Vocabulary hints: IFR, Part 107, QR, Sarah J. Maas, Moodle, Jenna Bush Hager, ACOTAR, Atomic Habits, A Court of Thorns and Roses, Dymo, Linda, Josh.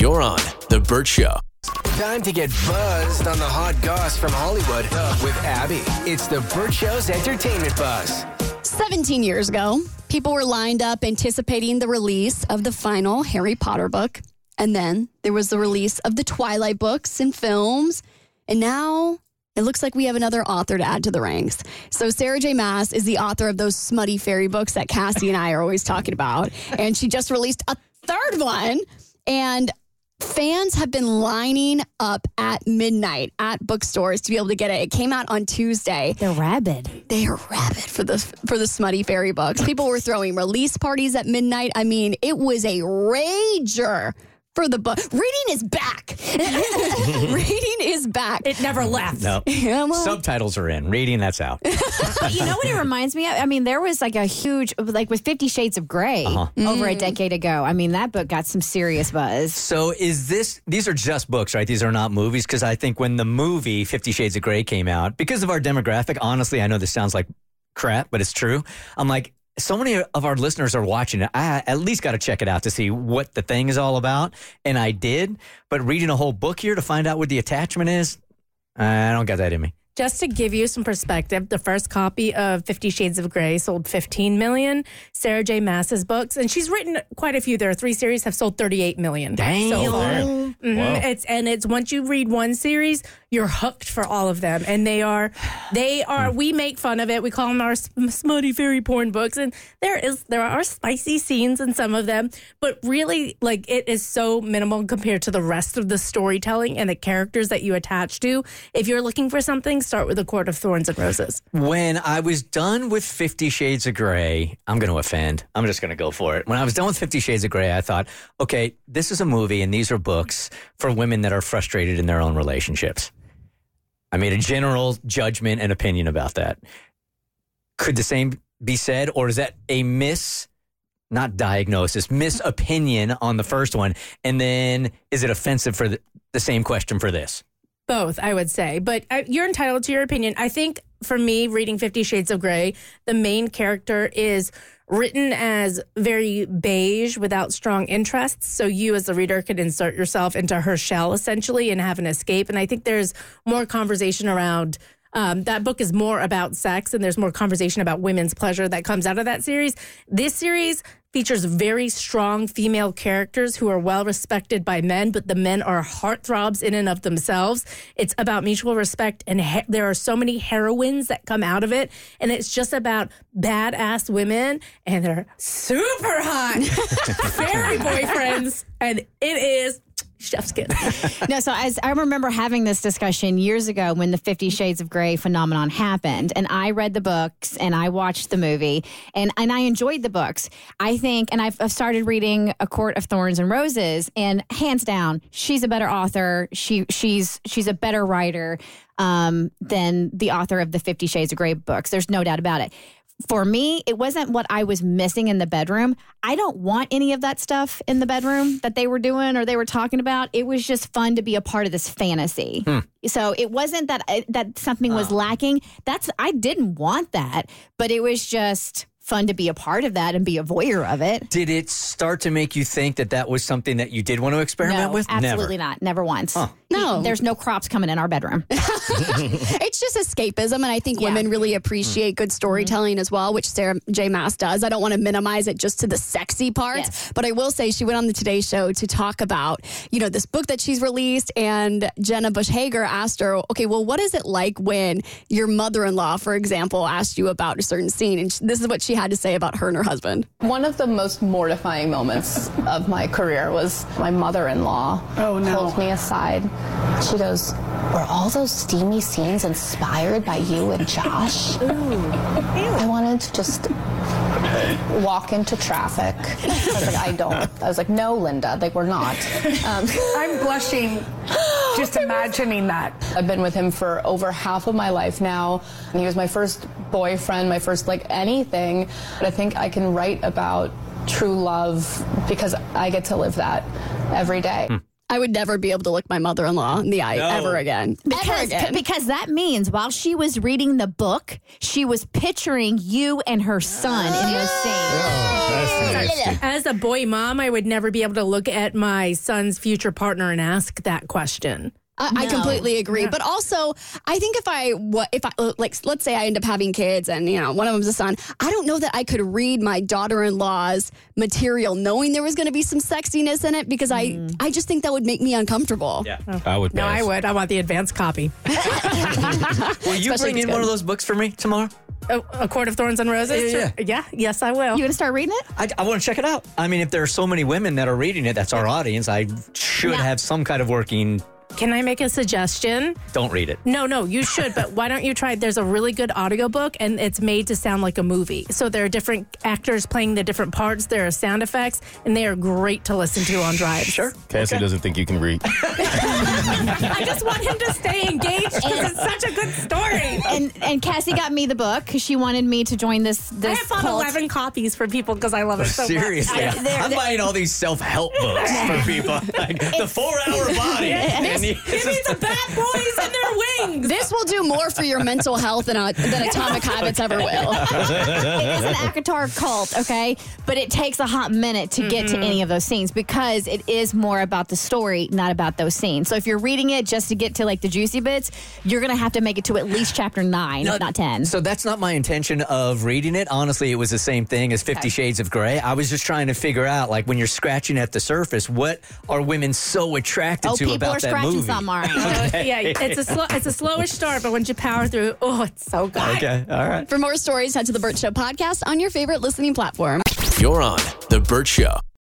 You're on The Burt Show. Time to get buzzed on the hot goss from Hollywood with Abby. It's The Burt Show's Entertainment Buzz. 17 years ago, people were lined up anticipating the release of the final Harry Potter book. And then there was the release of the Twilight books and films. And now it looks like we have another author to add to the ranks. So Sarah J. Maas is the author of those smutty fairy books that Cassie and I are always talking about. And she just released a third one. And fans have been lining up at midnight at bookstores to be able to get it. It came out on Tuesday. They're rabid. They are rabid for the smutty fairy books. People were throwing release parties at midnight. I mean, it was a rager for the book. Reading is back. Reading is back. It never left. No. Yeah, well, subtitles are in. Reading, that's out. You know what it reminds me of? I mean, there was like a huge, like with 50 Shades of Grey over a decade ago. I mean, that book got some serious buzz. So these are just books, right? These are not movies. Because I think when the movie 50 Shades of Grey came out, because of our demographic, honestly, I know this sounds like crap, but it's true. I'm like, so many of our listeners are watching it. I at least got to check it out to see what the thing is all about. And I did. But reading a whole book here to find out what the attachment is, I don't got that in me. Just to give you some perspective, the first copy of 50 Shades of Grey sold 15 million. Sarah J. Maas's books, and she's written quite a few. There are three series, have sold 38 million. Dang. So far. Mm-hmm. It's once you read one series, you're hooked for all of them. And they are, we make fun of it. We call them our smutty fairy porn books. And there are spicy scenes in some of them. But really, like, it is so minimal compared to the rest of the storytelling and the characters that you attach to. If you're looking for something, start with A Court of Thorns and Roses. When I was done with 50 Shades of Grey, I'm going to offend. I'm just going to go for it. When I was done with 50 Shades of Grey, I thought, okay, this is a movie and these are books for women that are frustrated in their own relationships. I made a general judgment and opinion about that. Could the same be said, or is that a misopinion on the first one? And then is it offensive for the same question for this? Both, I would say. But you're entitled to your opinion. I think, for me, reading 50 Shades of Grey, the main character is written as very beige without strong interests. So you as a reader could insert yourself into her shell, essentially, and have an escape. And I think there's more conversation around... that book is more about sex, and there's more conversation about women's pleasure that comes out of that series. This series features very strong female characters who are well respected by men, but the men are heartthrobs in and of themselves. It's about mutual respect, and there are so many heroines that come out of it, and it's just about badass women and their super hot fairy boyfriends, and it is chef's kiss. No, so I remember having this discussion years ago when the 50 Shades of Grey phenomenon happened, and I read the books and I watched the movie, and I enjoyed the books. I think, and I've started reading A Court of Thorns and Roses, and hands down, she's a better author. She's a better writer than the author of the 50 Shades of Grey books. There's no doubt about it. For me, it wasn't what I was missing in the bedroom. I don't want any of that stuff in the bedroom that they were doing or they were talking about. It was just fun to be a part of this fantasy. So it wasn't that something was lacking. I didn't want that, but it was just fun to be a part of that and be a voyeur of it. Did it start to make you think that was something that you did want to experiment with? Absolutely not. Never once. Huh. No. There's no crops coming in our bedroom. It's just escapism, and I think women really appreciate good storytelling as well, which Sarah J. Maas does. I don't want to minimize it just to the sexy parts, but I will say she went on the Today Show to talk about, this book that she's released, and Jenna Bush Hager asked her, okay, well, what is it like when your mother-in-law, for example, asked you about a certain scene? And this is what she had to say about her and her husband. One of the most mortifying moments of my career was my mother-in-law pulled me aside. She goes, were all those steamy scenes inspired by you and Josh? Ooh. I wanted to just walk into traffic. I was like, no, Linda, we're not. I'm blushing just imagining that. I've been with him for over half of my life now. And he was my first boyfriend, my first anything. But I think I can write about true love because I get to live that every day. I would never be able to look my mother-in-law in the eye ever again. Because that means while she was reading the book, she was picturing you and her son in this scene. Oh, That's nasty. As a boy mom, I would never be able to look at my son's future partner and ask that question. I completely agree. Yeah. But also, I think if I let's say I end up having kids and, you know, one of them's a son, I don't know that I could read my daughter-in-law's material knowing there was going to be some sexiness in it because I just think that would make me uncomfortable. Yeah. Oh. I would pass. No, I would. I want the advanced copy. Will you bring in one of those books for me tomorrow? A Court of Thorns and Roses? Yeah. Yes, I will. You want to start reading it? I want to check it out. I mean, if there are so many women that are reading it, that's our audience. I should have some kind of working... Can I make a suggestion? Don't read it. No, you should, but why don't you try? There's a really good audiobook, and it's made to sound like a movie. So there are different actors playing the different parts. There are sound effects, and they are great to listen to on drives. Sure. Cassie doesn't think you can read. I just want him to stay engaged because it's such a good story. And Cassie got me the book because she wanted me to join this I have bought 11 copies for people because I love it so much. Seriously. I'm buying all these self-help books for people. Like The 4 Hour Body. Give me the bad boys and their wings. This will do more for your mental health than Atomic Habits ever will. It is an ACOTAR cult, okay? But it takes a hot minute to get to any of those scenes because it is more about the story, not about those scenes. So if you're reading it just to get to like the juicy bits, you're going to have to make it to at least chapter 9, not 10. So that's not my intention of reading it. Honestly, it was the same thing as 50 Shades of Grey. I was just trying to figure out, like, when you're scratching at the surface, what are women so attracted to about that movie? Some are. Yeah, it's a slowish start, but once you power through, it's so good. Okay, all right. For more stories, head to The Burt Show podcast on your favorite listening platform. You're on The Burt Show.